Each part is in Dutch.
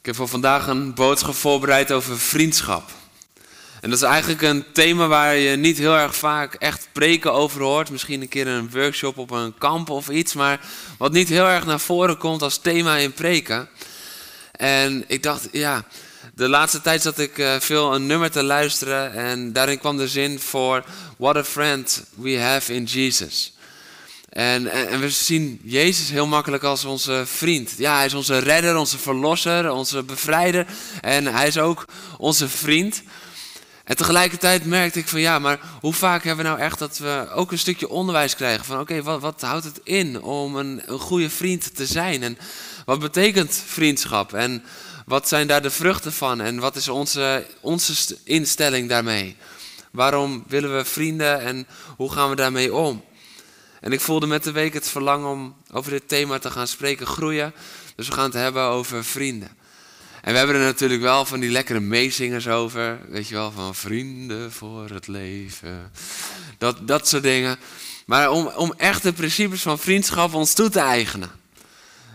Ik heb voor vandaag een boodschap voorbereid over vriendschap. En dat is eigenlijk een thema waar je niet heel erg vaak echt preken over hoort. Misschien een keer een workshop op een kamp of iets. Maar wat niet heel erg naar voren komt als thema in preken. En ik dacht, ja, de laatste tijd zat ik veel een nummer te luisteren. En daarin kwam de zin voor what a friend we have in Jesus. En we zien Jezus heel makkelijk als onze vriend. Ja, hij is onze redder, onze verlosser, onze bevrijder. En hij is ook onze vriend. En tegelijkertijd merkte ik van ja, maar hoe vaak hebben we nou echt dat we ook een stukje onderwijs krijgen. Van oké, wat houdt het in om een goede vriend te zijn? En wat betekent vriendschap? En wat zijn daar de vruchten van? En wat is onze instelling daarmee? Waarom willen we vrienden en hoe gaan we daarmee om? En ik voelde met de week het verlangen om over dit thema te gaan spreken, groeien. Dus we gaan het hebben over vrienden. En we hebben er natuurlijk wel van die lekkere meezingers over. Weet je wel, van vrienden voor het leven. Dat soort dingen. Maar om echt de principes van vriendschap ons toe te eigenen.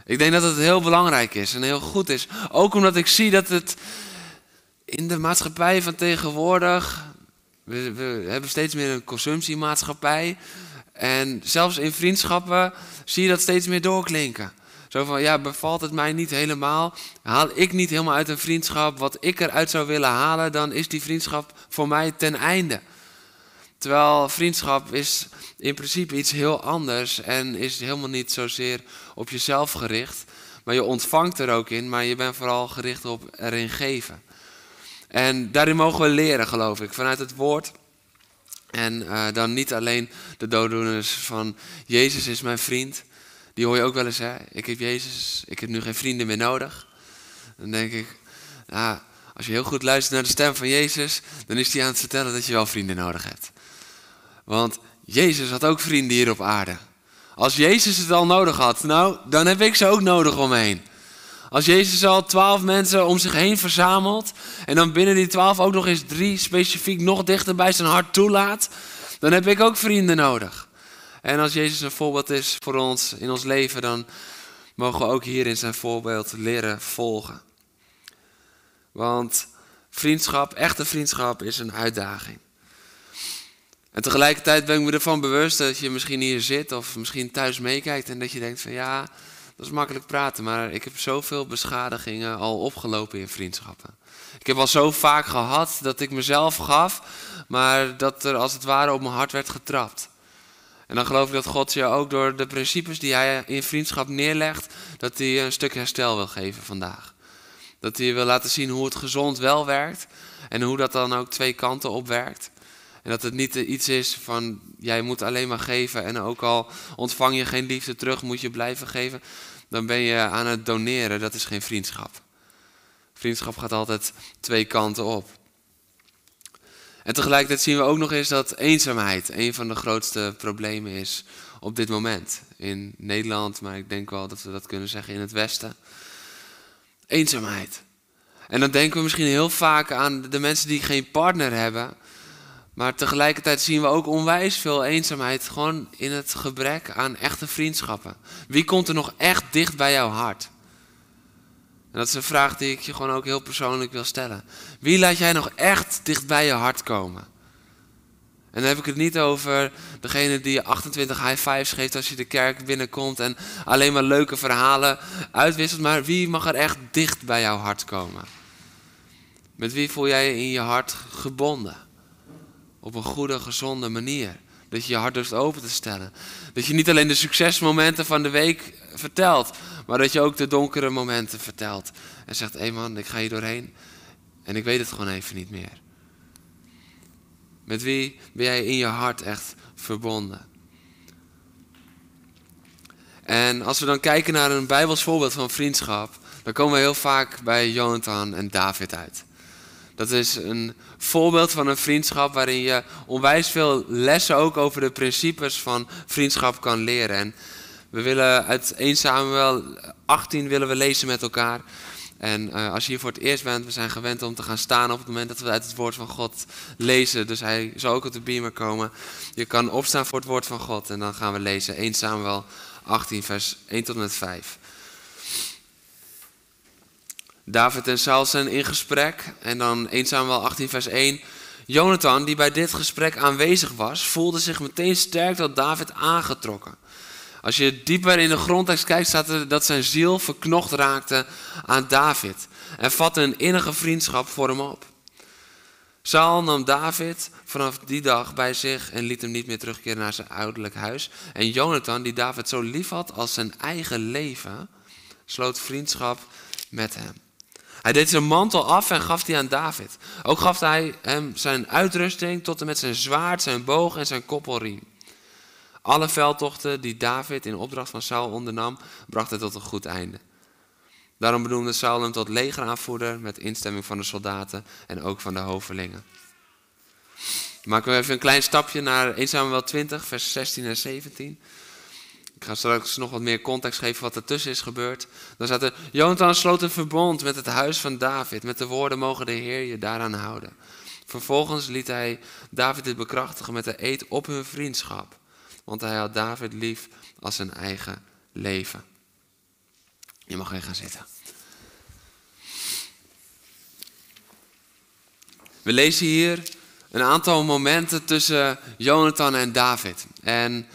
Ik denk dat het heel belangrijk is en heel goed is. Ook omdat ik zie dat het in de maatschappij van tegenwoordig... We hebben steeds meer een consumptiemaatschappij... En zelfs in vriendschappen zie je dat steeds meer doorklinken. Zo van, ja, bevalt het mij niet helemaal? Haal ik niet helemaal uit een vriendschap wat ik eruit zou willen halen... dan is die vriendschap voor mij ten einde. Terwijl vriendschap is in principe iets heel anders... en is helemaal niet zozeer op jezelf gericht. Maar je ontvangt er ook in, maar je bent vooral gericht op erin geven. En daarin mogen we leren, geloof ik, vanuit het woord... En dan niet alleen de dooddoeners van Jezus is mijn vriend. Die hoor je ook wel eens, hè? Ik heb Jezus, ik heb nu geen vrienden meer nodig. Dan denk ik, nou, als je heel goed luistert naar de stem van Jezus, dan is hij aan het vertellen dat je wel vrienden nodig hebt. Want Jezus had ook vrienden hier op aarde. Als Jezus het al nodig had, nou, dan heb ik ze ook nodig omheen. Als Jezus al 12 mensen om zich heen verzamelt... en dan binnen die 12 ook nog eens 3 specifiek nog dichter bij zijn hart toelaat... dan heb ik ook vrienden nodig. En als Jezus een voorbeeld is voor ons in ons leven... dan mogen we ook hierin zijn voorbeeld leren volgen. Want vriendschap, echte vriendschap, is een uitdaging. En tegelijkertijd ben ik me ervan bewust dat je misschien hier zit... of misschien thuis meekijkt en dat je denkt van ja... Dat is makkelijk praten, maar ik heb zoveel beschadigingen al opgelopen in vriendschappen. Ik heb al zo vaak gehad dat ik mezelf gaf, maar dat er als het ware op mijn hart werd getrapt. En dan geloof ik dat God je ook door de principes die hij in vriendschap neerlegt, dat hij een stuk herstel wil geven vandaag. Dat hij wil laten zien hoe het gezond wel werkt en hoe dat dan ook twee kanten op werkt. En dat het niet iets is van, jij moet alleen maar geven en ook al ontvang je geen liefde terug, moet je blijven geven. Dan ben je aan het doneren, dat is geen vriendschap. Vriendschap gaat altijd twee kanten op. En tegelijkertijd zien we ook nog eens dat eenzaamheid een van de grootste problemen is op dit moment. In Nederland, maar ik denk wel dat we dat kunnen zeggen in het Westen. Eenzaamheid. En dan denken we misschien heel vaak aan de mensen die geen partner hebben... Maar tegelijkertijd zien we ook onwijs veel eenzaamheid gewoon in het gebrek aan echte vriendschappen. Wie komt er nog echt dicht bij jouw hart? En dat is een vraag die ik je gewoon ook heel persoonlijk wil stellen. Wie laat jij nog echt dicht bij je hart komen? En dan heb ik het niet over degene die je 28 high fives geeft als je de kerk binnenkomt en alleen maar leuke verhalen uitwisselt. Maar wie mag er echt dicht bij jouw hart komen? Met wie voel jij je in je hart gebonden? Op een goede, gezonde manier. Dat je je hart durft open te stellen. Dat je niet alleen de succesmomenten van de week vertelt. Maar dat je ook de donkere momenten vertelt. En zegt, hé man, ik ga hier doorheen. En ik weet het gewoon even niet meer. Met wie ben jij in je hart echt verbonden? En als we dan kijken naar een Bijbels voorbeeld van vriendschap. dan komen we heel vaak bij Jonathan en David uit. Dat is een voorbeeld van een vriendschap waarin je onwijs veel lessen ook over de principes van vriendschap kan leren. En we willen uit 1 Samuel 18 willen we lezen met elkaar. En als je hier voor het eerst bent, we zijn gewend om te gaan staan op het moment dat we uit het woord van God lezen. Dus hij zal ook op de beamer komen. Je kan opstaan voor het woord van God en dan gaan we lezen. 1 Samuel 18 vers 1 tot en met 5. David en Saul zijn in gesprek en dan 1 Samuel 18 vers 1. Jonathan, die bij dit gesprek aanwezig was, voelde zich meteen sterk door David aangetrokken. Als je dieper in de grondtekst kijkt, staat er dat zijn ziel verknocht raakte aan David. En vatte een innige vriendschap voor hem op. Saul nam David vanaf die dag bij zich en liet hem niet meer terugkeren naar zijn ouderlijk huis. En Jonathan, die David zo lief had als zijn eigen leven, sloot vriendschap met hem. Hij deed zijn mantel af en gaf die aan David. Ook gaf hij hem zijn uitrusting tot en met zijn zwaard, zijn boog en zijn koppelriem. Alle veldtochten die David in opdracht van Saul ondernam, brachten tot een goed einde. Daarom benoemde Saul hem tot legeraanvoerder met instemming van de soldaten en ook van de hovelingen. Maken we even een klein stapje naar 1 Samuel 20, vers 16 en 17. Ik ga straks nog wat meer context geven wat ertussen is gebeurd. Dan staat er, Jonathan sloot een verbond met het huis van David, met de woorden, mogen de Heer je daaraan houden. Vervolgens liet hij David dit bekrachtigen met de eed op hun vriendschap. Want hij had David lief als zijn eigen leven. Je mag weer gaan zitten. We lezen hier een aantal momenten tussen Jonathan en David. En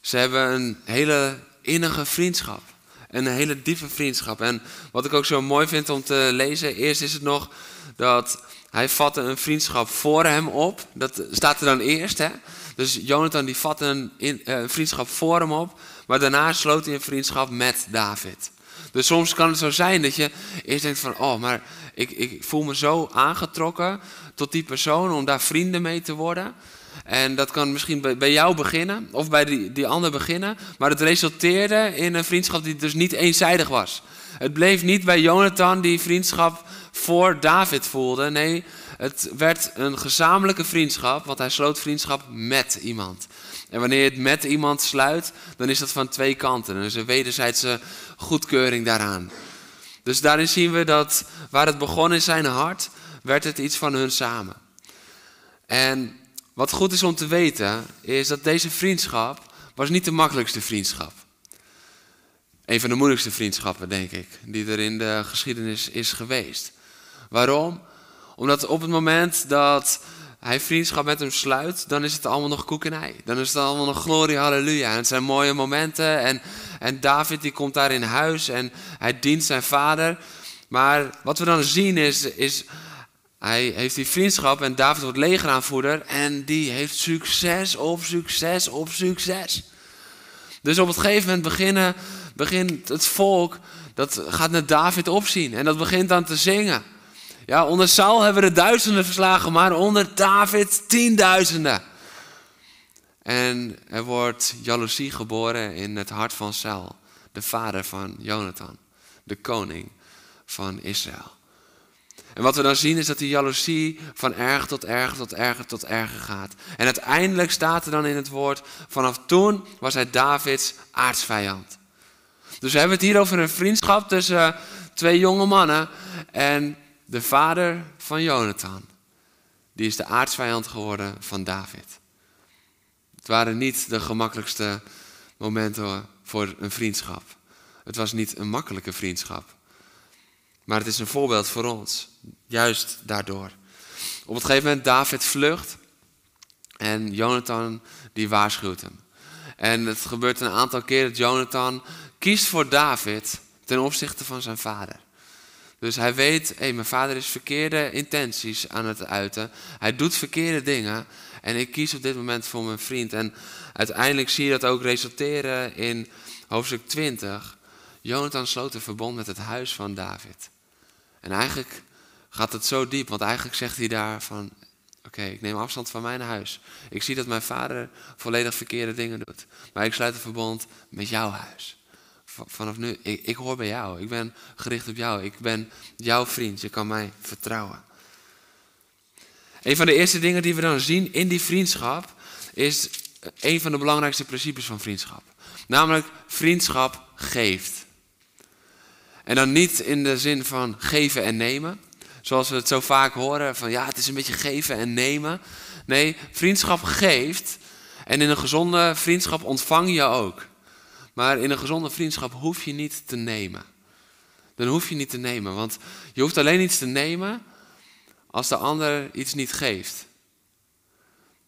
ze hebben een hele innige vriendschap. Een hele diepe vriendschap. En wat ik ook zo mooi vind om te lezen, eerst is het nog dat hij vatte een vriendschap voor hem op. Dat staat er dan eerst, hè? Dus Jonathan die vatte een vriendschap voor hem op, maar daarna sloot hij een vriendschap met David. Dus soms kan het zo zijn dat je eerst denkt van, oh, maar ik voel me zo aangetrokken tot die persoon om daar vrienden mee te worden. En dat kan misschien bij jou beginnen of bij die ander beginnen, maar het resulteerde in een vriendschap die dus niet eenzijdig was. Het bleef niet bij Jonathan die vriendschap voor David voelde, nee. Het werd een gezamenlijke vriendschap, want hij sloot vriendschap met iemand. En wanneer je het met iemand sluit, dan is dat van twee kanten. Dus een wederzijdse goedkeuring daaraan. Dus daarin zien we dat waar het begon in zijn hart, werd het iets van hun samen. En wat goed is om te weten, is dat deze vriendschap was niet de makkelijkste vriendschap. Een van de moeilijkste vriendschappen, denk ik, die er in de geschiedenis is geweest. Waarom? Omdat op het moment dat hij vriendschap met hem sluit, dan is het allemaal nog koek en ei. Dan is het allemaal nog glorie, halleluja. En het zijn mooie momenten. En David die komt daar in huis en hij dient zijn vader. Maar wat we dan zien is hij heeft die vriendschap en David wordt legeraanvoerder. En die heeft succes op succes op succes. Dus op het gegeven moment begint het volk, dat gaat naar David opzien. En dat begint dan te zingen. Ja, onder Saul hebben we de duizenden verslagen, maar onder David tienduizenden. En er wordt jaloezie geboren in het hart van Saul, de vader van Jonathan, de koning van Israël. En wat we dan zien is dat die jaloezie van erg tot erg tot erger tot erger gaat. En uiteindelijk staat er dan in het woord, vanaf toen was hij Davids aartsvijand. Dus we hebben het hier over een vriendschap tussen twee jonge mannen en de vader van Jonathan, die is de aartsvijand geworden van David. Het waren niet de gemakkelijkste momenten voor een vriendschap. Het was niet een makkelijke vriendschap. Maar het is een voorbeeld voor ons, juist daardoor. Op een gegeven moment David vlucht en Jonathan die waarschuwt hem. En het gebeurt een aantal keer dat Jonathan kiest voor David ten opzichte van zijn vader. Dus hij weet, mijn vader is verkeerde intenties aan het uiten. Hij doet verkeerde dingen en ik kies op dit moment voor mijn vriend. En uiteindelijk zie je dat ook resulteren in hoofdstuk 20. Jonathan sloot een verbond met het huis van David. En eigenlijk gaat het zo diep, want eigenlijk zegt hij daar van, oké, ik neem afstand van mijn huis. Ik zie dat mijn vader volledig verkeerde dingen doet. Maar ik sluit een verbond met jouw huis. vanaf nu, ik hoor bij jou. Ik ben gericht op jou. Ik ben jouw vriend. Je kan mij vertrouwen. Een van de eerste dingen die we dan zien in die vriendschap is een van de belangrijkste principes van vriendschap. Namelijk, vriendschap geeft. En dan niet in de zin van geven en nemen. Zoals we het zo vaak horen van ja, het is een beetje geven en nemen. Nee, vriendschap geeft. En in een gezonde vriendschap ontvang je ook. Maar in een gezonde vriendschap hoef je niet te nemen. Dan hoef je niet te nemen. Want je hoeft alleen iets te nemen als de ander iets niet geeft.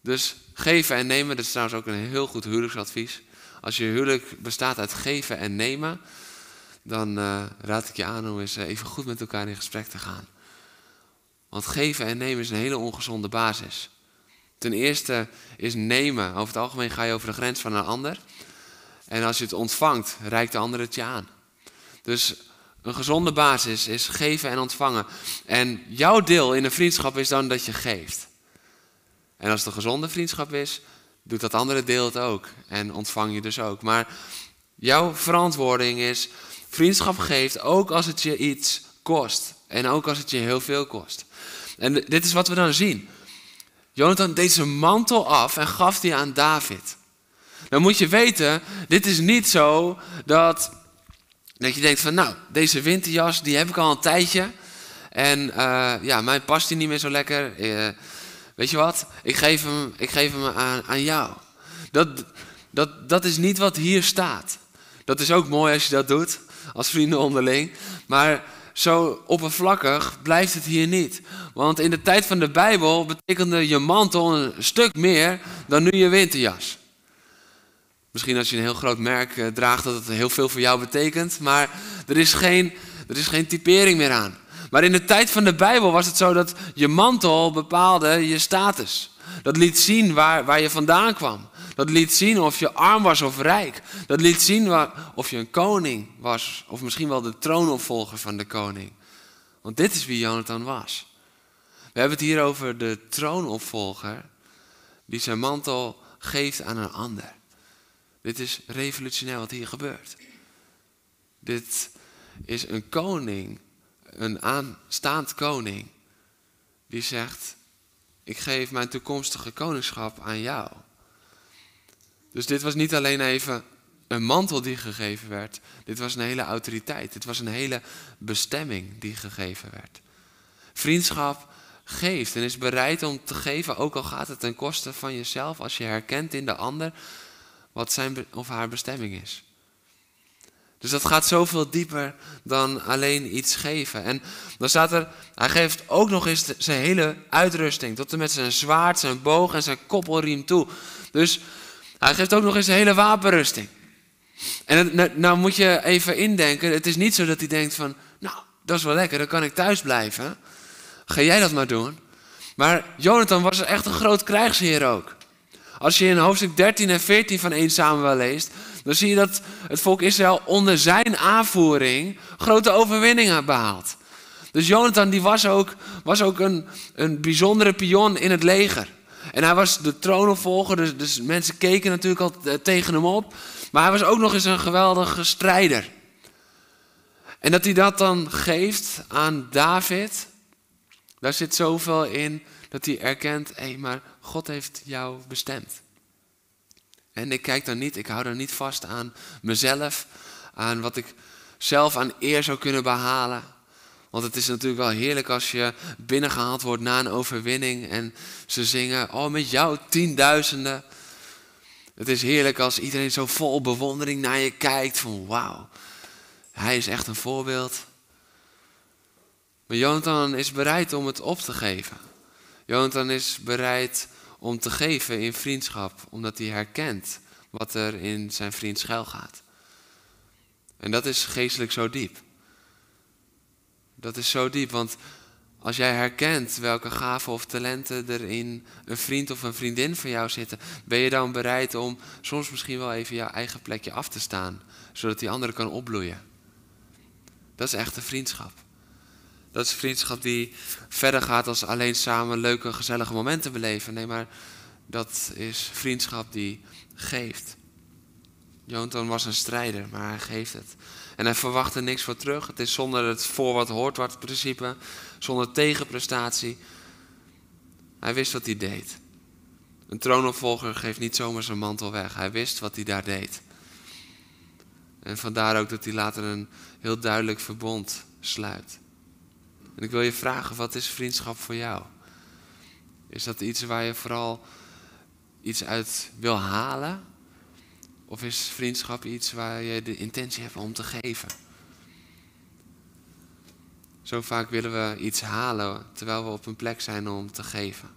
Dus geven en nemen, dat is trouwens ook een heel goed huwelijksadvies. Als je huwelijk bestaat uit geven en nemen, dan raad ik je aan om eens even goed met elkaar in gesprek te gaan. Want geven en nemen is een hele ongezonde basis. Ten eerste is nemen. Over het algemeen ga je over de grens van een ander. En als je het ontvangt, reikt de ander het je aan. Dus een gezonde basis is geven en ontvangen. En jouw deel in een vriendschap is dan dat je geeft. En als het een gezonde vriendschap is, doet dat andere deel het ook. En ontvang je dus ook. Maar jouw verantwoording is, vriendschap geeft ook als het je iets kost. En ook als het je heel veel kost. En dit is wat we dan zien. Jonathan deed zijn mantel af en gaf die aan David. Dan moet je weten, dit is niet zo dat je denkt van nou, deze winterjas die heb ik al een tijdje. En ja, mij past die niet meer zo lekker. Weet je wat, ik geef hem aan jou. Dat is niet wat hier staat. Dat is ook mooi als je dat doet, als vrienden onderling. Maar zo oppervlakkig blijft het hier niet. Want in de tijd van de Bijbel betekende je mantel een stuk meer dan nu je winterjas. Misschien als je een heel groot merk draagt dat het heel veel voor jou betekent. Maar er is geen typering meer aan. Maar in de tijd van de Bijbel was het zo dat je mantel bepaalde je status. Dat liet zien waar je vandaan kwam. Dat liet zien of je arm was of rijk. Dat liet zien of je een koning was. Of misschien wel de troonopvolger van de koning. Want dit is wie Jonathan was. We hebben het hier over de troonopvolger die zijn mantel geeft aan een ander. Dit is revolutionair wat hier gebeurt. Dit is een koning, een aanstaand koning, die zegt, ik geef mijn toekomstige koningschap aan jou. Dus dit was niet alleen even een mantel die gegeven werd. Dit was een hele autoriteit. Dit was een hele bestemming die gegeven werd. Vriendschap geeft en is bereid om te geven, ook al gaat het ten koste van jezelf, als je herkent in de ander wat zijn of haar bestemming is. Dus dat gaat zoveel dieper dan alleen iets geven. En dan staat er, hij geeft ook nog eens zijn hele uitrusting, tot en met zijn zwaard, zijn boog en zijn koppelriem toe. Dus hij geeft ook nog eens zijn hele wapenrusting. En nou moet je even indenken, het is niet zo dat hij denkt van, nou, dat is wel lekker, dan kan ik thuis blijven. Ga jij dat maar doen. Maar Jonathan was echt een groot krijgsheer ook. Als je in hoofdstuk 13 en 14 van 1 Samuel leest, dan zie je dat het volk Israël onder zijn aanvoering grote overwinningen behaalt. Dus Jonathan die was ook een bijzondere pion in het leger. En hij was de troonopvolger, dus mensen keken natuurlijk al tegen hem op. Maar hij was ook nog eens een geweldige strijder. En dat hij dat dan geeft aan David, daar zit zoveel in dat hij erkent, hé, maar God heeft jou bestemd. En ik hou dan niet vast aan mezelf, aan wat ik zelf aan eer zou kunnen behalen. Want het is natuurlijk wel heerlijk als je binnengehaald wordt na een overwinning en ze zingen, oh met jou tienduizenden. Het is heerlijk als iedereen zo vol bewondering naar je kijkt van wauw, hij is echt een voorbeeld. Maar Jonathan is bereid om het op te geven. Jonathan is bereid om te geven in vriendschap, omdat hij herkent wat er in zijn vriend schuil gaat. En dat is geestelijk zo diep. Dat is zo diep, want als jij herkent welke gaven of talenten er in een vriend of een vriendin van jou zitten, ben je dan bereid om soms misschien wel even jouw eigen plekje af te staan, zodat die andere kan opbloeien. Dat is echte vriendschap. Dat is vriendschap die verder gaat als alleen samen leuke, gezellige momenten beleven. Nee, maar dat is vriendschap die geeft. Jonathan was een strijder, maar hij geeft het. En hij verwacht er niks voor terug. Het is zonder het voor wat hoort wat principe. Zonder tegenprestatie. Hij wist wat hij deed. Een troonopvolger geeft niet zomaar zijn mantel weg. Hij wist wat hij daar deed. En vandaar ook dat hij later een heel duidelijk verbond sluit. En ik wil je vragen, wat is vriendschap voor jou? Is dat iets waar je vooral iets uit wil halen? Of is vriendschap iets waar je de intentie hebt om te geven? Zo vaak willen we iets halen terwijl we op een plek zijn om te geven.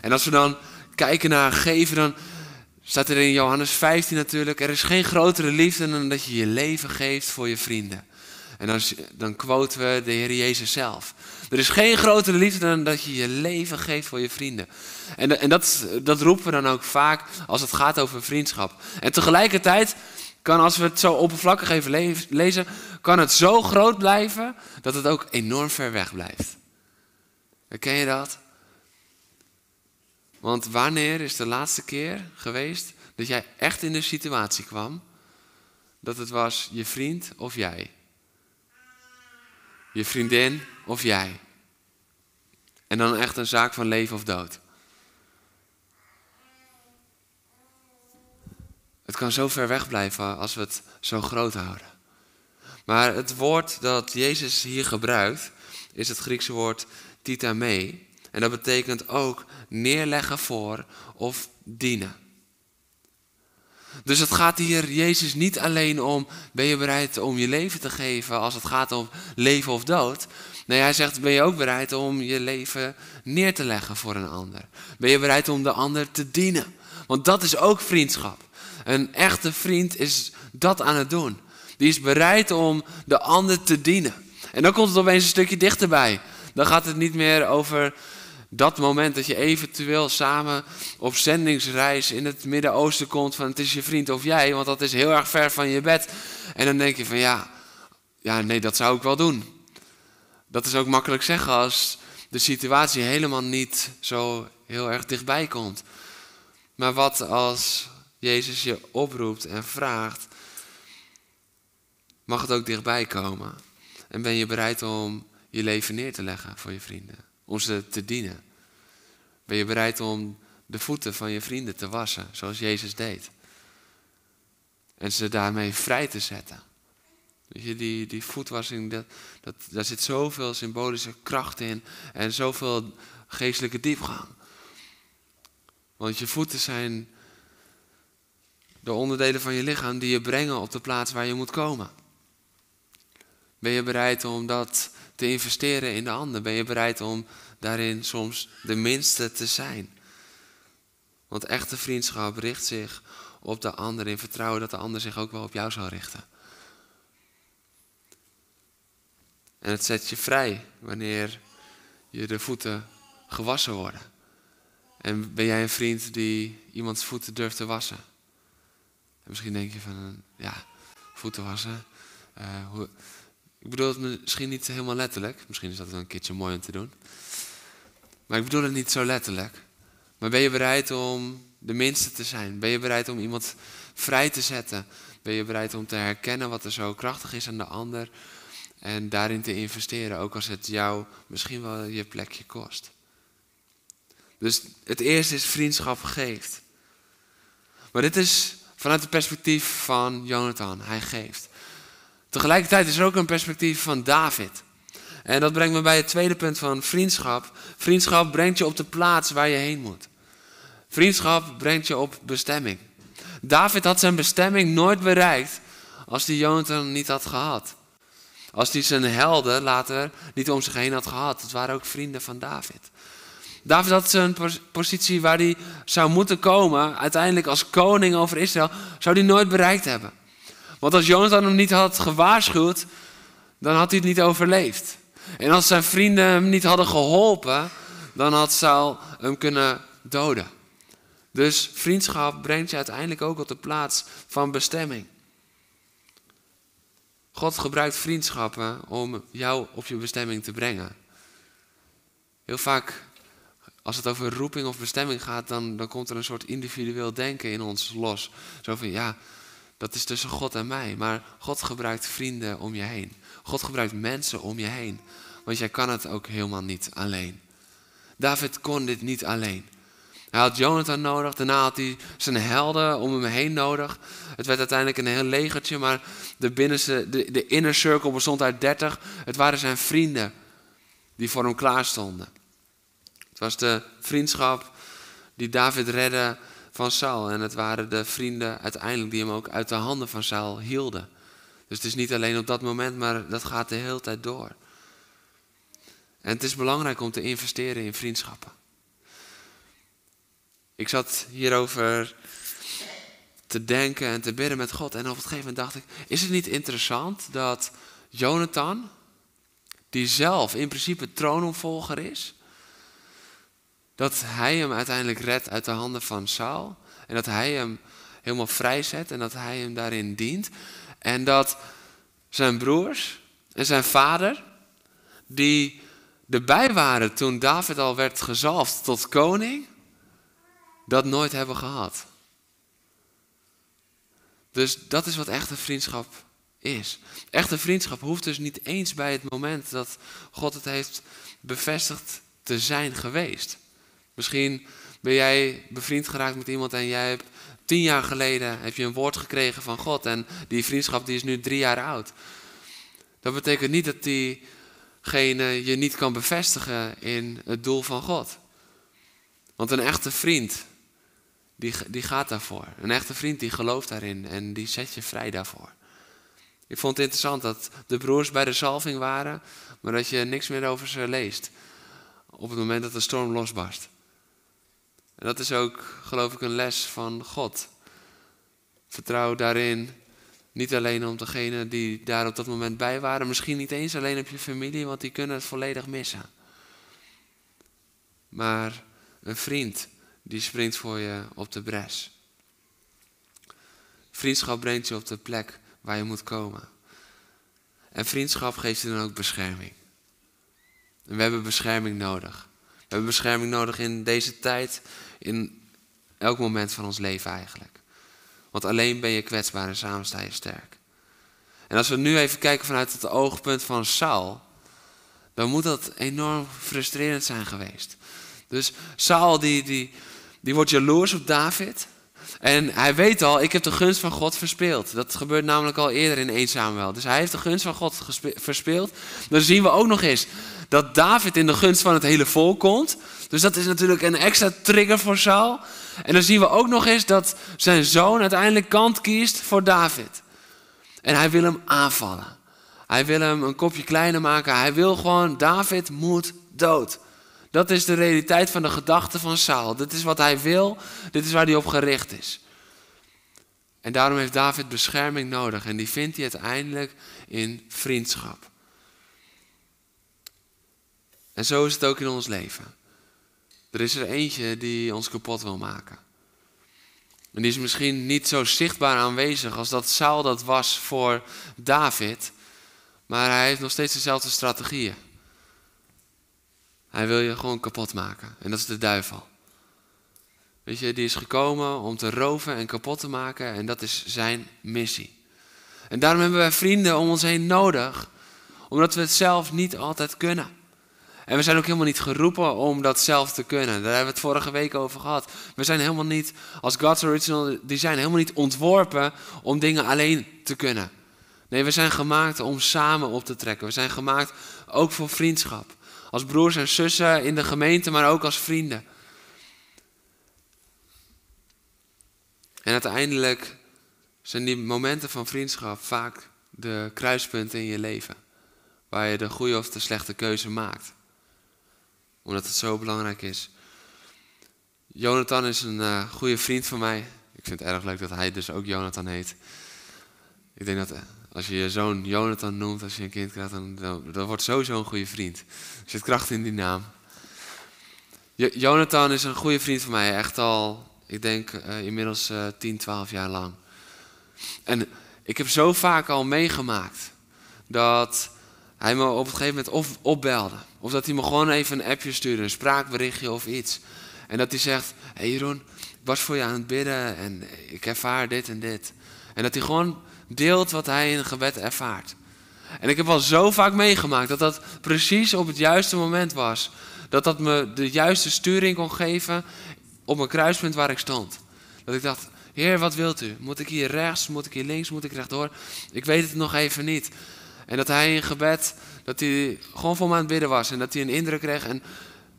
En als we dan kijken naar geven, dan staat er in Johannes 15 natuurlijk: er is geen grotere liefde dan dat je je leven geeft voor je vrienden. En dan quoten we de Heer Jezus zelf. Er is geen grotere liefde dan dat je je leven geeft voor je vrienden. En dat roepen we dan ook vaak als het gaat over vriendschap. En tegelijkertijd kan, als we het zo oppervlakkig even lezen, kan het zo groot blijven dat het ook enorm ver weg blijft. Herken je dat? Want wanneer is de laatste keer geweest dat jij echt in de situatie kwam dat het was je vriend of jij? Je vriendin of jij? En dan echt een zaak van leven of dood. Het kan zo ver weg blijven als we het zo groot houden. Maar het woord dat Jezus hier gebruikt is het Griekse woord titame. En dat betekent ook neerleggen voor of dienen. Dus het gaat hier Jezus niet alleen om: ben je bereid om je leven te geven als het gaat om leven of dood? Nee, hij zegt: ben je ook bereid om je leven neer te leggen voor een ander? Ben je bereid om de ander te dienen? Want dat is ook vriendschap. Een echte vriend is dat aan het doen. Die is bereid om de ander te dienen. En dan komt het opeens een stukje dichterbij. Dan gaat het niet meer over dat moment dat je eventueel samen op zendingsreis in het Midden-Oosten komt van het is je vriend of jij, want dat is heel erg ver van je bed. En dan denk je van ja nee, dat zou ik wel doen. Dat is ook makkelijk zeggen als de situatie helemaal niet zo heel erg dichtbij komt. Maar wat als Jezus je oproept en vraagt, mag het ook dichtbij komen? En ben je bereid om je leven neer te leggen voor je vrienden? Om ze te dienen? Ben je bereid om de voeten van je vrienden te wassen, zoals Jezus deed? En ze daarmee vrij te zetten? Weet je, die voetwassing, daar zit zoveel symbolische kracht in en zoveel geestelijke diepgang. Want je voeten zijn de onderdelen van je lichaam die je brengen op de plaats waar je moet komen. Ben je bereid om dat te investeren in de ander? Ben je bereid om daarin soms de minste te zijn? Want echte vriendschap richt zich op de ander in vertrouwen dat de ander zich ook wel op jou zal richten. En het zet je vrij wanneer je de voeten gewassen worden. En ben jij een vriend die iemands voeten durft te wassen? En misschien denk je van, ja, voeten wassen. Ik bedoel het misschien niet helemaal letterlijk. Misschien is dat wel een keertje mooi om te doen. Maar ik bedoel het niet zo letterlijk. Maar ben je bereid om de minste te zijn? Ben je bereid om iemand vrij te zetten? Ben je bereid om te herkennen wat er zo krachtig is aan de ander? En daarin te investeren, ook als het jou misschien wel je plekje kost. Dus het eerste is: vriendschap geeft. Maar dit is vanuit het perspectief van Jonathan. Hij geeft. Tegelijkertijd is er ook een perspectief van David. En dat brengt me bij het tweede punt van vriendschap. Vriendschap brengt je op de plaats waar je heen moet. Vriendschap brengt je op bestemming. David had zijn bestemming nooit bereikt als hij Jonathan niet had gehad. Als hij zijn helden later niet om zich heen had gehad. Het waren ook vrienden van David. David had zijn positie waar hij zou moeten komen, uiteindelijk als koning over Israël, zou hij nooit bereikt hebben. Want als Jonathan hem niet had gewaarschuwd, dan had hij het niet overleefd. En als zijn vrienden hem niet hadden geholpen, dan had Saul hem kunnen doden. Dus vriendschap brengt je uiteindelijk ook op de plaats van bestemming. God gebruikt vriendschappen om jou op je bestemming te brengen. Heel vaak Als het over roeping of bestemming gaat, dan komt er een soort individueel denken in ons los. Zo van, ja, dat is tussen God en mij. Maar God gebruikt vrienden om je heen. God gebruikt mensen om je heen. Want jij kan het ook helemaal niet alleen. David kon dit niet alleen. Hij had Jonathan nodig, daarna had hij zijn helden om hem heen nodig. Het werd uiteindelijk een heel legertje, maar de inner circle bestond uit 30. Het waren zijn vrienden die voor hem klaarstonden. Het was de vriendschap die David redde van Saul. En het waren de vrienden uiteindelijk die hem ook uit de handen van Saul hielden. Dus het is niet alleen op dat moment, maar dat gaat de hele tijd door. En het is belangrijk om te investeren in vriendschappen. Ik zat hierover te denken en te bidden met God. En op een gegeven moment dacht ik, is het niet interessant dat Jonathan, die zelf in principe troonopvolger is, dat hij hem uiteindelijk redt uit de handen van Saul. En dat hij hem helemaal vrijzet en dat hij hem daarin dient. En dat zijn broers en zijn vader, die erbij waren toen David al werd gezalfd tot koning, dat nooit hebben gehad. Dus dat is wat echte vriendschap is. Echte vriendschap hoeft dus niet eens bij het moment dat God het heeft bevestigd te zijn geweest. Misschien ben jij bevriend geraakt met iemand en jij hebt 10 jaar geleden heb je een woord gekregen van God. En die vriendschap die is nu 3 jaar oud. Dat betekent niet dat diegene je niet kan bevestigen in het doel van God. Want een echte vriend, die gaat daarvoor. Een echte vriend die gelooft daarin en die zet je vrij daarvoor. Ik vond het interessant dat de broers bij de zalving waren, maar dat je niks meer over ze leest. Op het moment dat de storm losbarst. En dat is ook, geloof ik, een les van God. Vertrouw daarin niet alleen op degenen die daar op dat moment bij waren. Misschien niet eens alleen op je familie, want die kunnen het volledig missen. Maar een vriend die springt voor je op de bres. Vriendschap brengt je op de plek waar je moet komen. En vriendschap geeft je dan ook bescherming. En we hebben bescherming nodig. We hebben bescherming nodig in deze tijd, in elk moment van ons leven eigenlijk. Want alleen ben je kwetsbaar en samen sta je sterk. En als we nu even kijken vanuit het oogpunt van Saul, dan moet dat enorm frustrerend zijn geweest. Dus Saul die wordt jaloers op David. En hij weet al, ik heb de gunst van God verspeeld. Dat gebeurt namelijk al eerder in 1 Samuel. Dus hij heeft de gunst van God verspeeld. Dan zien we ook nog eens dat David in de gunst van het hele volk komt. Dus dat is natuurlijk een extra trigger voor Saul. En dan zien we ook nog eens dat zijn zoon uiteindelijk kant kiest voor David. En hij wil hem aanvallen. Hij wil hem een kopje kleiner maken. Hij wil gewoon, David moet dood. Dat is de realiteit van de gedachten van Saul. Dit is wat hij wil, dit is waar hij op gericht is. En daarom heeft David bescherming nodig. En die vindt hij uiteindelijk in vriendschap. En zo is het ook in ons leven. Er is er eentje die ons kapot wil maken. En die is misschien niet zo zichtbaar aanwezig als dat Saul dat was voor David. Maar hij heeft nog steeds dezelfde strategieën. Hij wil je gewoon kapot maken. En dat is de duivel. Weet je, die is gekomen om te roven en kapot te maken. En dat is zijn missie. En daarom hebben wij vrienden om ons heen nodig. Omdat we het zelf niet altijd kunnen. En we zijn ook helemaal niet geroepen om dat zelf te kunnen. Daar hebben we het vorige week over gehad. We zijn helemaal niet, als God's original design, helemaal niet ontworpen om dingen alleen te kunnen. Nee, we zijn gemaakt om samen op te trekken. We zijn gemaakt ook voor vriendschap. Als broers en zussen in de gemeente, maar ook als vrienden. En uiteindelijk zijn die momenten van vriendschap vaak de kruispunten in je leven. Waar je de goede of de slechte keuze maakt. Omdat het zo belangrijk is. Jonathan is een goede vriend van mij. Ik vind het erg leuk dat hij dus ook Jonathan heet. Ik denk dat als je je zoon Jonathan noemt, als je een kind krijgt, dan wordt sowieso een goede vriend. Er zit kracht in die naam. Jonathan is een goede vriend van mij, echt al, ik denk inmiddels 10, 12 jaar lang. En ik heb zo vaak al meegemaakt dat hij me op een gegeven moment of opbelde. Of dat hij me gewoon even een appje stuurde, een spraakberichtje of iets. En dat hij zegt, hey Jeroen, ik was voor je aan het bidden en ik ervaar dit en dit. En dat hij gewoon deelt wat hij in het gebed ervaart. En ik heb al zo vaak meegemaakt dat dat precies op het juiste moment was. Dat dat me de juiste sturing kon geven op een kruispunt waar ik stond. Dat ik dacht, Heer, wat wilt u? Moet ik hier rechts? Moet ik hier links? Moet ik rechtdoor? Ik weet het nog even niet. En dat hij in gebed, dat hij gewoon voor me aan het bidden was. En dat hij een indruk kreeg. En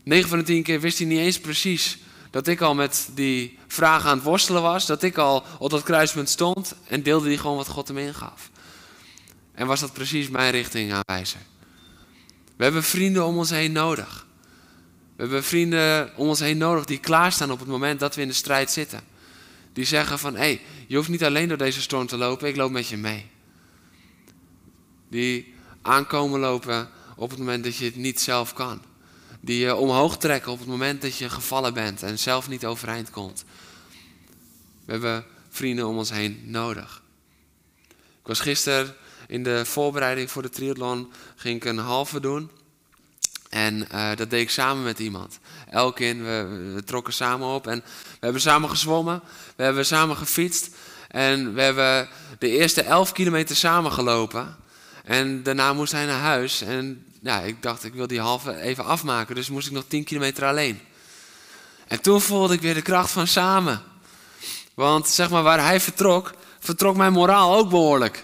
9 van de 10 keer wist hij niet eens precies dat ik al met die vraag aan het worstelen was. Dat ik al op dat kruispunt stond. En deelde hij gewoon wat God hem ingaf. En was dat precies mijn richting aanwijzer. We hebben vrienden om ons heen nodig. We hebben vrienden om ons heen nodig die klaarstaan op het moment dat we in de strijd zitten. Die zeggen van, hé, je hoeft niet alleen door deze storm te lopen, ik loop met je mee. Die aankomen lopen op het moment dat je het niet zelf kan. Die je omhoog trekken op het moment dat je gevallen bent en zelf niet overeind komt. We hebben vrienden om ons heen nodig. Ik was gisteren in de voorbereiding voor de triathlon, ging ik een halve doen. En dat deed ik samen met iemand. Elkin, we trokken samen op en we hebben samen gezwommen. We hebben samen gefietst en we hebben de eerste 11 kilometer samen gelopen. En daarna moest hij naar huis en ja, ik dacht ik wil die halve even afmaken. Dus moest ik nog 10 kilometer alleen. En toen voelde ik weer de kracht van samen. Want zeg maar waar hij vertrok, vertrok mijn moraal ook behoorlijk.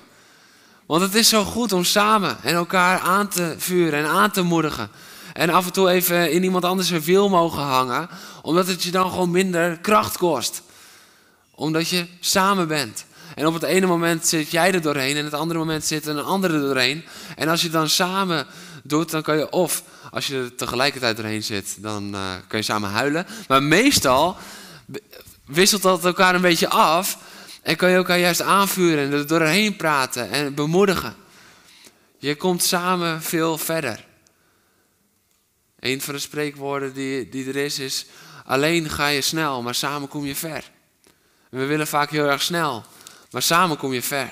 Want het is zo goed om samen en elkaar aan te vuren en aan te moedigen. En af en toe even in iemand anders een wiel mogen hangen. Omdat het je dan gewoon minder kracht kost. Omdat je samen bent. En op het ene moment zit jij er doorheen en het andere moment zit een ander er doorheen. En als je het dan samen doet, dan kan je of als je er tegelijkertijd doorheen zit, dan kun je samen huilen. Maar meestal wisselt dat elkaar een beetje af. En kan je elkaar juist aanvuren en er doorheen praten en bemoedigen. Je komt samen veel verder. Een van de spreekwoorden die er is, alleen ga je snel, maar samen kom je ver. En we willen vaak heel erg snel, maar samen kom je ver.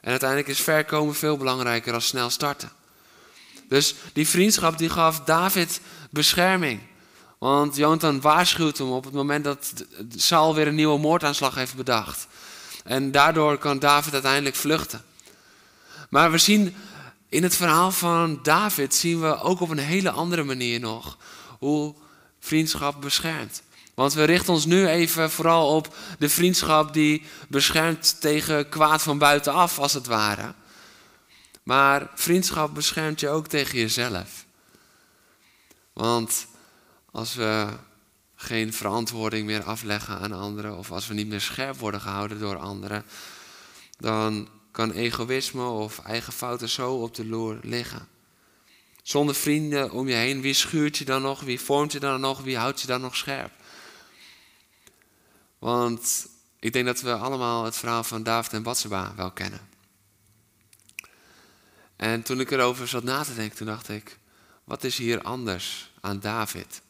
En uiteindelijk is ver komen veel belangrijker dan snel starten. Dus die vriendschap die gaf David bescherming. Want Jonathan waarschuwt hem op het moment dat Saul weer een nieuwe moordaanslag heeft bedacht. En daardoor kan David uiteindelijk vluchten. Maar we zien in het verhaal van David, zien we ook op een hele andere manier nog hoe vriendschap beschermt. Want we richten ons nu even vooral op de vriendschap die beschermt tegen kwaad van buitenaf, als het ware. Maar vriendschap beschermt je ook tegen jezelf. Want als we geen verantwoording meer afleggen aan anderen, of als we niet meer scherp worden gehouden door anderen, dan kan egoïsme of eigen fouten zo op de loer liggen. Zonder vrienden om je heen, wie schuurt je dan nog, wie vormt je dan nog, wie houdt je dan nog scherp? Want ik denk dat we allemaal het verhaal van David en Batsheba wel kennen. En toen ik erover zat na te denken, toen dacht ik, wat is hier anders aan David?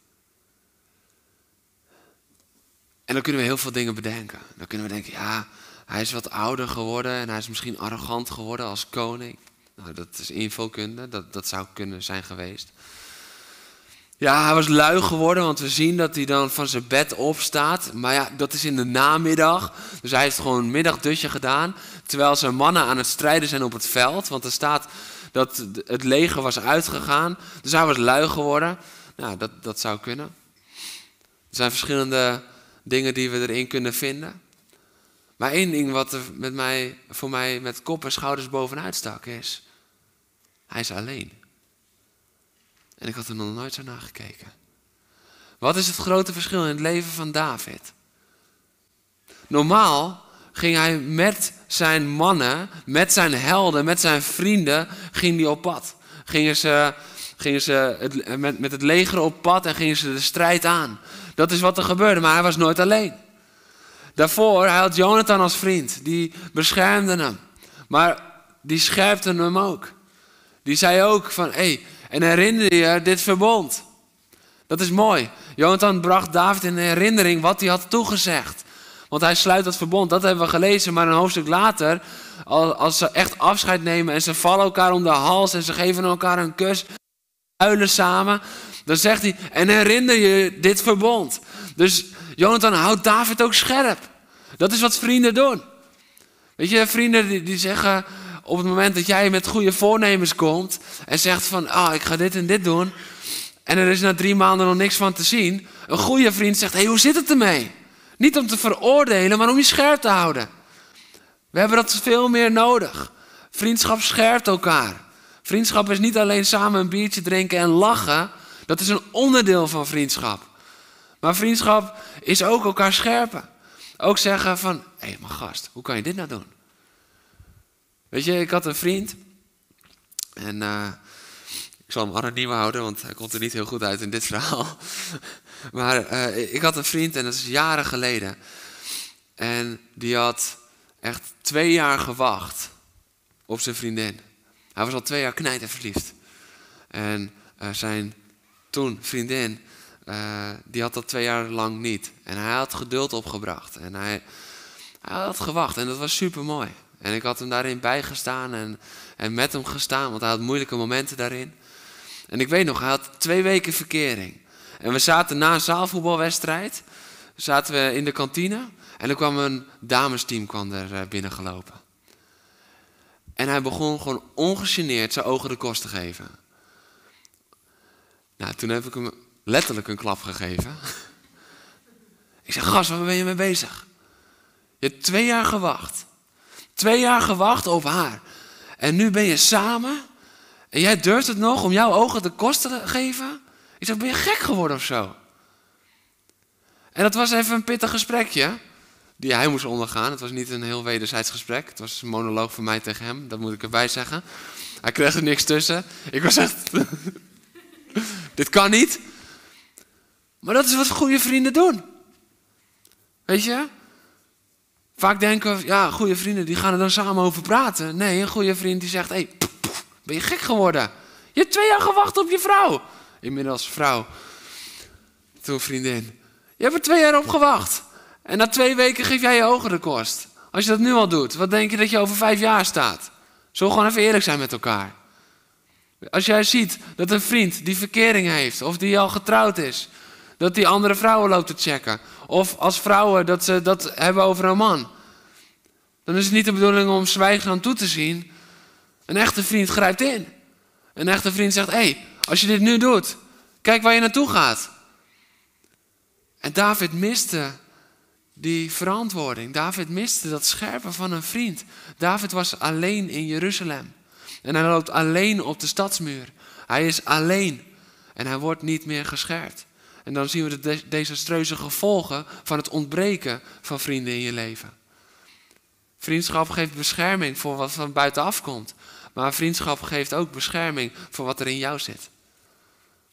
En dan kunnen we heel veel dingen bedenken. Dan kunnen we denken, ja, hij is wat ouder geworden en hij is misschien arrogant geworden als koning. Nou, dat is invulkunde, dat zou kunnen zijn geweest. Ja, hij was lui geworden, want we zien dat hij dan van zijn bed opstaat. Maar ja, dat is in de namiddag. Dus hij heeft gewoon een middagdutje gedaan. Terwijl zijn mannen aan het strijden zijn op het veld. Want er staat dat het leger was uitgegaan. Dus hij was lui geworden. Nou, dat zou kunnen. Er zijn verschillende dingen die we erin kunnen vinden. Maar één ding wat er voor mij met kop en schouders bovenuit stak is, hij is alleen. En ik had er nog nooit zo naar gekeken. Wat is het grote verschil in het leven van David? Normaal ging hij met zijn mannen, met zijn helden, met zijn vrienden, ging hij op pad. Gingen ze met het leger op pad en gingen ze de strijd aan. Dat is wat er gebeurde, maar hij was nooit alleen. Daarvoor, hij had Jonathan als vriend. Die beschermde hem. Maar die scherpte hem ook. Die zei ook van, en herinner je dit verbond? Dat is mooi. Jonathan bracht David in herinnering wat hij had toegezegd. Want hij sluit dat verbond, dat hebben we gelezen. Maar een hoofdstuk later, als ze echt afscheid nemen en ze vallen elkaar om de hals en ze geven elkaar een kus, huilen samen, dan zegt hij, en herinner je dit verbond. Dus Jonathan houdt David ook scherp. Dat is wat vrienden doen. Weet je, vrienden die zeggen, op het moment dat jij met goede voornemens komt en zegt van, ik ga dit en dit doen, en er is na 3 maanden nog niks van te zien, een goede vriend zegt, hey, hoe zit het ermee? Niet om te veroordelen, maar om je scherp te houden. We hebben dat veel meer nodig. Vriendschap scherpt elkaar. Vriendschap is niet alleen samen een biertje drinken en lachen. Dat is een onderdeel van vriendschap. Maar vriendschap is ook elkaar scherpen. Ook zeggen van, hé, maar gast, hoe kan je dit nou doen? Weet je, ik had een vriend. En ik zal hem anoniem houden, want hij komt er niet heel goed uit in dit verhaal. Maar ik had een vriend, en dat is jaren geleden. En die had echt 2 jaar gewacht op zijn vriendin. Hij was al 2 jaar knijterverliefd. En zijn toen vriendin, die had dat 2 jaar lang niet. En hij had geduld opgebracht. En hij had gewacht. En dat was supermooi. En ik had hem daarin bijgestaan en met hem gestaan. Want hij had moeilijke momenten daarin. En ik weet nog, hij had 2 weken verkering. En we zaten na een zaalvoetbalwedstrijd. Zaten we in de kantine. En er kwam een damesteam binnengelopen. En hij begon gewoon ongegeneerd zijn ogen de kost te geven. Nou, toen heb ik hem letterlijk een klap gegeven. Ik zeg, gast, waar ben je mee bezig? Je hebt 2 jaar gewacht. 2 jaar gewacht op haar. En nu ben je samen. En jij durft het nog om jouw ogen de kost te geven? Ik zeg, ben je gek geworden of zo? En dat was even een pittig gesprekje. Die hij moest ondergaan. Het was niet een heel wederzijds gesprek. Het was een monoloog van mij tegen hem. Dat moet ik erbij zeggen. Hij kreeg er niks tussen. Ik was echt... Dit kan niet. Maar dat is wat goede vrienden doen. Weet je? Vaak denken we, ja, goede vrienden die gaan er dan samen over praten. Nee, een goede vriend die zegt, hey, ben je gek geworden? Je hebt 2 jaar gewacht op je vrouw. Inmiddels vrouw. Toen vriendin. Je hebt er 2 jaar op gewacht. En na 2 weken geef jij je ogen de kost. Als je dat nu al doet, wat denk je dat je over 5 jaar staat? Zo gewoon even eerlijk zijn met elkaar. Als jij ziet dat een vriend die verkering heeft, of die al getrouwd is, dat die andere vrouwen loopt te checken, of als vrouwen dat ze dat hebben over een man, dan is het niet de bedoeling om zwijgen aan toe te zien. Een echte vriend grijpt in. Een echte vriend zegt, hey, als je dit nu doet, kijk waar je naartoe gaat. En David miste die verantwoording. David miste dat scherpen van een vriend. David was alleen in Jeruzalem. En hij loopt alleen op de stadsmuur. Hij is alleen. En hij wordt niet meer gescherpt. En dan zien we de desastreuze gevolgen van het ontbreken van vrienden in je leven. Vriendschap geeft bescherming voor wat van buitenaf komt. Maar vriendschap geeft ook bescherming voor wat er in jou zit.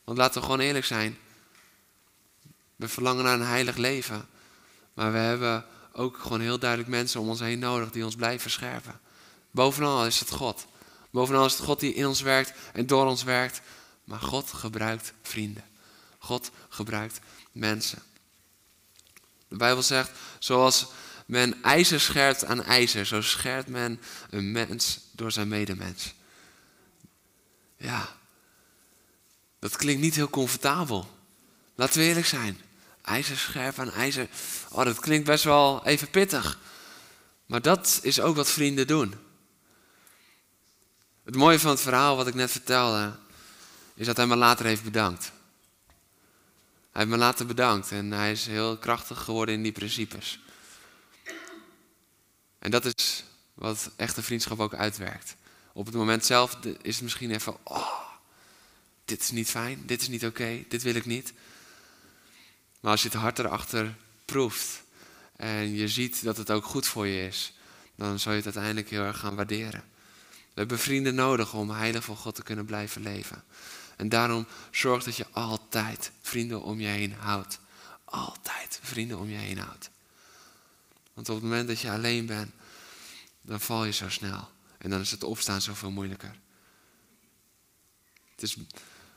Want laten we gewoon eerlijk zijn. We verlangen naar een heilig leven. Maar we hebben ook gewoon heel duidelijk mensen om ons heen nodig die ons blijven scherpen. Bovenal is het God. Bovenal is het God die in ons werkt en door ons werkt. Maar God gebruikt vrienden. God gebruikt mensen. De Bijbel zegt, zoals men ijzer scherpt aan ijzer, zo scherpt men een mens door zijn medemens. Ja, dat klinkt niet heel comfortabel. Laten we eerlijk zijn. IJzer scherp aan ijzer. Oh, dat klinkt best wel even pittig. Maar dat is ook wat vrienden doen. Het mooie van het verhaal wat ik net vertelde, is dat hij me later heeft bedankt. Hij heeft me later bedankt en hij is heel krachtig geworden in die principes. En dat is wat echte vriendschap ook uitwerkt. Op het moment zelf is het misschien even, dit is niet fijn, dit is niet oké, dit wil ik niet. Maar als je het hart erachter proeft en je ziet dat het ook goed voor je is, dan zal je het uiteindelijk heel erg gaan waarderen. We hebben vrienden nodig om heilig voor God te kunnen blijven leven. En daarom zorg dat je altijd vrienden om je heen houdt. Altijd vrienden om je heen houdt. Want op het moment dat je alleen bent, dan val je zo snel. En dan is het opstaan zoveel moeilijker. Het is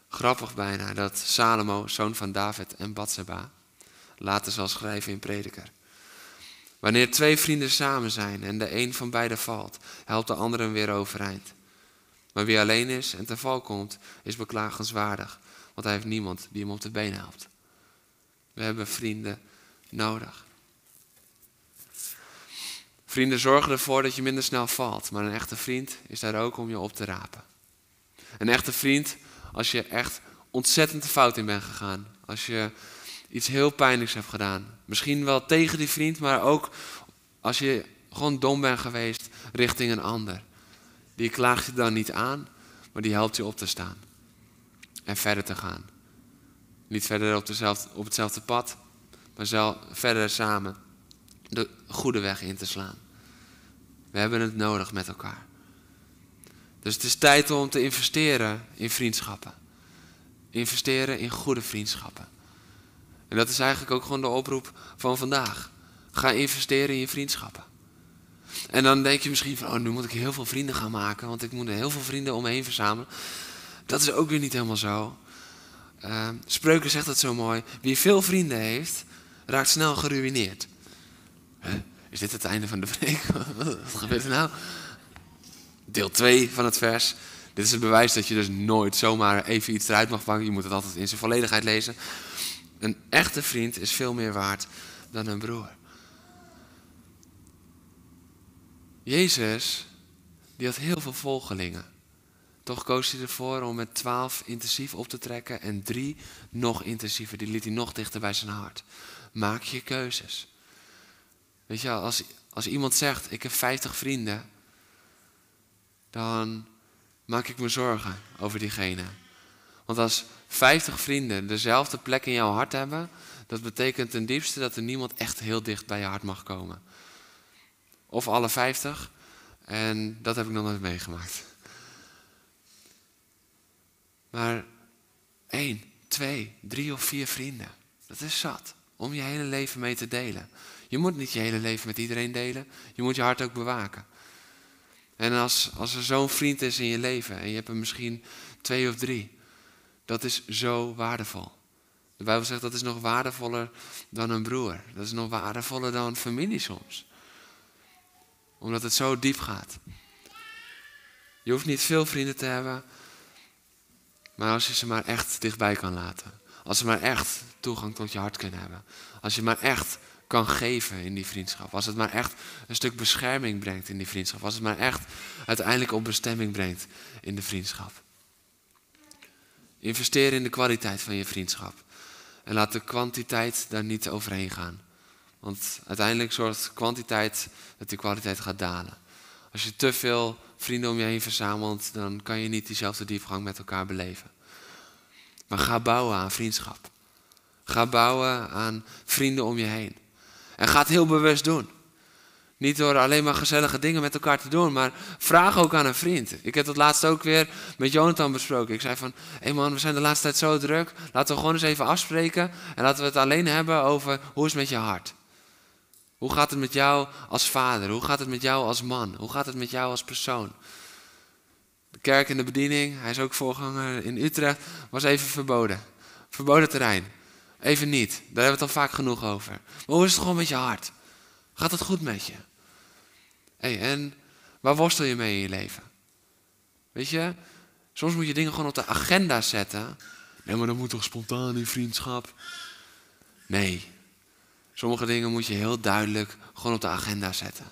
grappig bijna dat Salomo, zoon van David en Batsheba, later zal schrijven in Prediker. Wanneer twee vrienden samen zijn en de een van beiden valt, helpt de ander hem weer overeind. Maar wie alleen is en te val komt, is beklagenswaardig, want hij heeft niemand die hem op de been helpt. We hebben vrienden nodig. Vrienden zorgen ervoor dat je minder snel valt, maar een echte vriend is daar ook om je op te rapen. Een echte vriend, als je echt ontzettend de fout in bent gegaan, als je iets heel pijnlijks hebt gedaan. Misschien wel tegen die vriend, maar ook als je gewoon dom bent geweest richting een ander. Die klaagt je dan niet aan, maar die helpt je op te staan. En verder te gaan. Niet verder op hetzelfde pad, maar zelf verder samen de goede weg in te slaan. We hebben het nodig met elkaar. Dus het is tijd om te investeren in vriendschappen. Investeren in goede vriendschappen. En dat is eigenlijk ook gewoon de oproep van vandaag. Ga investeren in je vriendschappen. En dan denk je misschien van, oh, nu moet ik heel veel vrienden gaan maken, want ik moet er heel veel vrienden omheen verzamelen. Dat is ook weer niet helemaal zo. Spreuken zegt dat zo mooi. Wie veel vrienden heeft, raakt snel geruïneerd. Huh? Is dit het einde van de preek? Wat gebeurt er nou? Deel 2 van het vers. Dit is het bewijs dat je dus nooit zomaar even iets eruit mag pakken. Je moet het altijd in zijn volledigheid lezen. Een echte vriend is veel meer waard dan een broer. Jezus, die had heel veel volgelingen. Toch koos hij ervoor om met 12 intensief op te trekken en 3 nog intensiever. Die liet hij nog dichter bij zijn hart. Maak je keuzes. Weet je, als iemand zegt, ik heb 50 vrienden, dan maak ik me zorgen over diegene. Want als 50 vrienden dezelfde plek in jouw hart hebben, dat betekent ten diepste dat er niemand echt heel dicht bij je hart mag komen. Of alle 50, en dat heb ik nog nooit meegemaakt. Maar 1, 2, 3 of 4 vrienden, dat is zat om je hele leven mee te delen. Je moet niet je hele leven met iedereen delen, je moet je hart ook bewaken. En als er zo'n vriend is in je leven en je hebt er misschien 2 of 3... dat is zo waardevol. De Bijbel zegt dat is nog waardevoller dan een broer. Dat is nog waardevoller dan familie soms. Omdat het zo diep gaat. Je hoeft niet veel vrienden te hebben. Maar als je ze maar echt dichtbij kan laten. Als ze maar echt toegang tot je hart kunnen hebben. Als je maar echt kan geven in die vriendschap. Als het maar echt een stuk bescherming brengt in die vriendschap. Als het maar echt uiteindelijk op bestemming brengt in de vriendschap. Investeer in de kwaliteit van je vriendschap. En laat de kwantiteit daar niet overheen gaan. Want uiteindelijk zorgt kwantiteit dat die kwaliteit gaat dalen. Als je te veel vrienden om je heen verzamelt, dan kan je niet diezelfde diepgang met elkaar beleven. Maar ga bouwen aan vriendschap. Ga bouwen aan vrienden om je heen. En ga het heel bewust doen. Niet door alleen maar gezellige dingen met elkaar te doen, maar vraag ook aan een vriend. Ik heb dat laatst ook weer met Jonathan besproken. Ik zei van, hé man, we zijn de laatste tijd zo druk. Laten we gewoon eens even afspreken en laten we het alleen hebben over hoe is het met je hart. Hoe gaat het met jou als vader? Hoe gaat het met jou als man? Hoe gaat het met jou als persoon? De kerk en de bediening, hij is ook voorganger in Utrecht, was even verboden. Verboden terrein. Even niet. Daar hebben we het al vaak genoeg over. Maar hoe is het gewoon met je hart? Gaat het goed met je? Hey, en waar worstel je mee in je leven? Weet je, soms moet je dingen gewoon op de agenda zetten. Nee, maar dat moet toch spontaan in vriendschap? Nee, sommige dingen moet je heel duidelijk gewoon op de agenda zetten.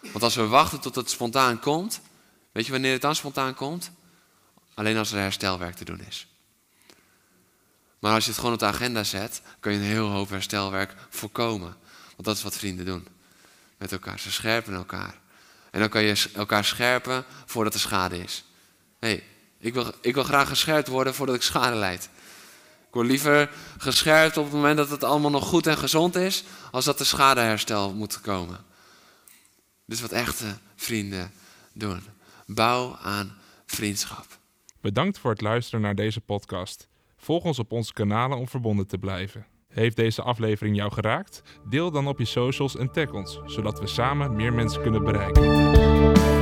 Want als we wachten tot het spontaan komt, weet je wanneer het dan spontaan komt? Alleen als er herstelwerk te doen is. Maar als je het gewoon op de agenda zet, kun je een heel hoop herstelwerk voorkomen. Want dat is wat vrienden doen. Met elkaar. Ze scherpen elkaar. En dan kan je elkaar scherpen voordat er schade is. Nee, ik wil graag gescherpt worden voordat ik schade lijd. Ik word liever gescherpt op het moment dat het allemaal nog goed en gezond is, als dat er schadeherstel moet komen. Dit is wat echte vrienden doen. Bouw aan vriendschap. Bedankt voor het luisteren naar deze podcast. Volg ons op onze kanalen om verbonden te blijven. Heeft deze aflevering jou geraakt? Deel dan op je socials en tag ons, zodat we samen meer mensen kunnen bereiken.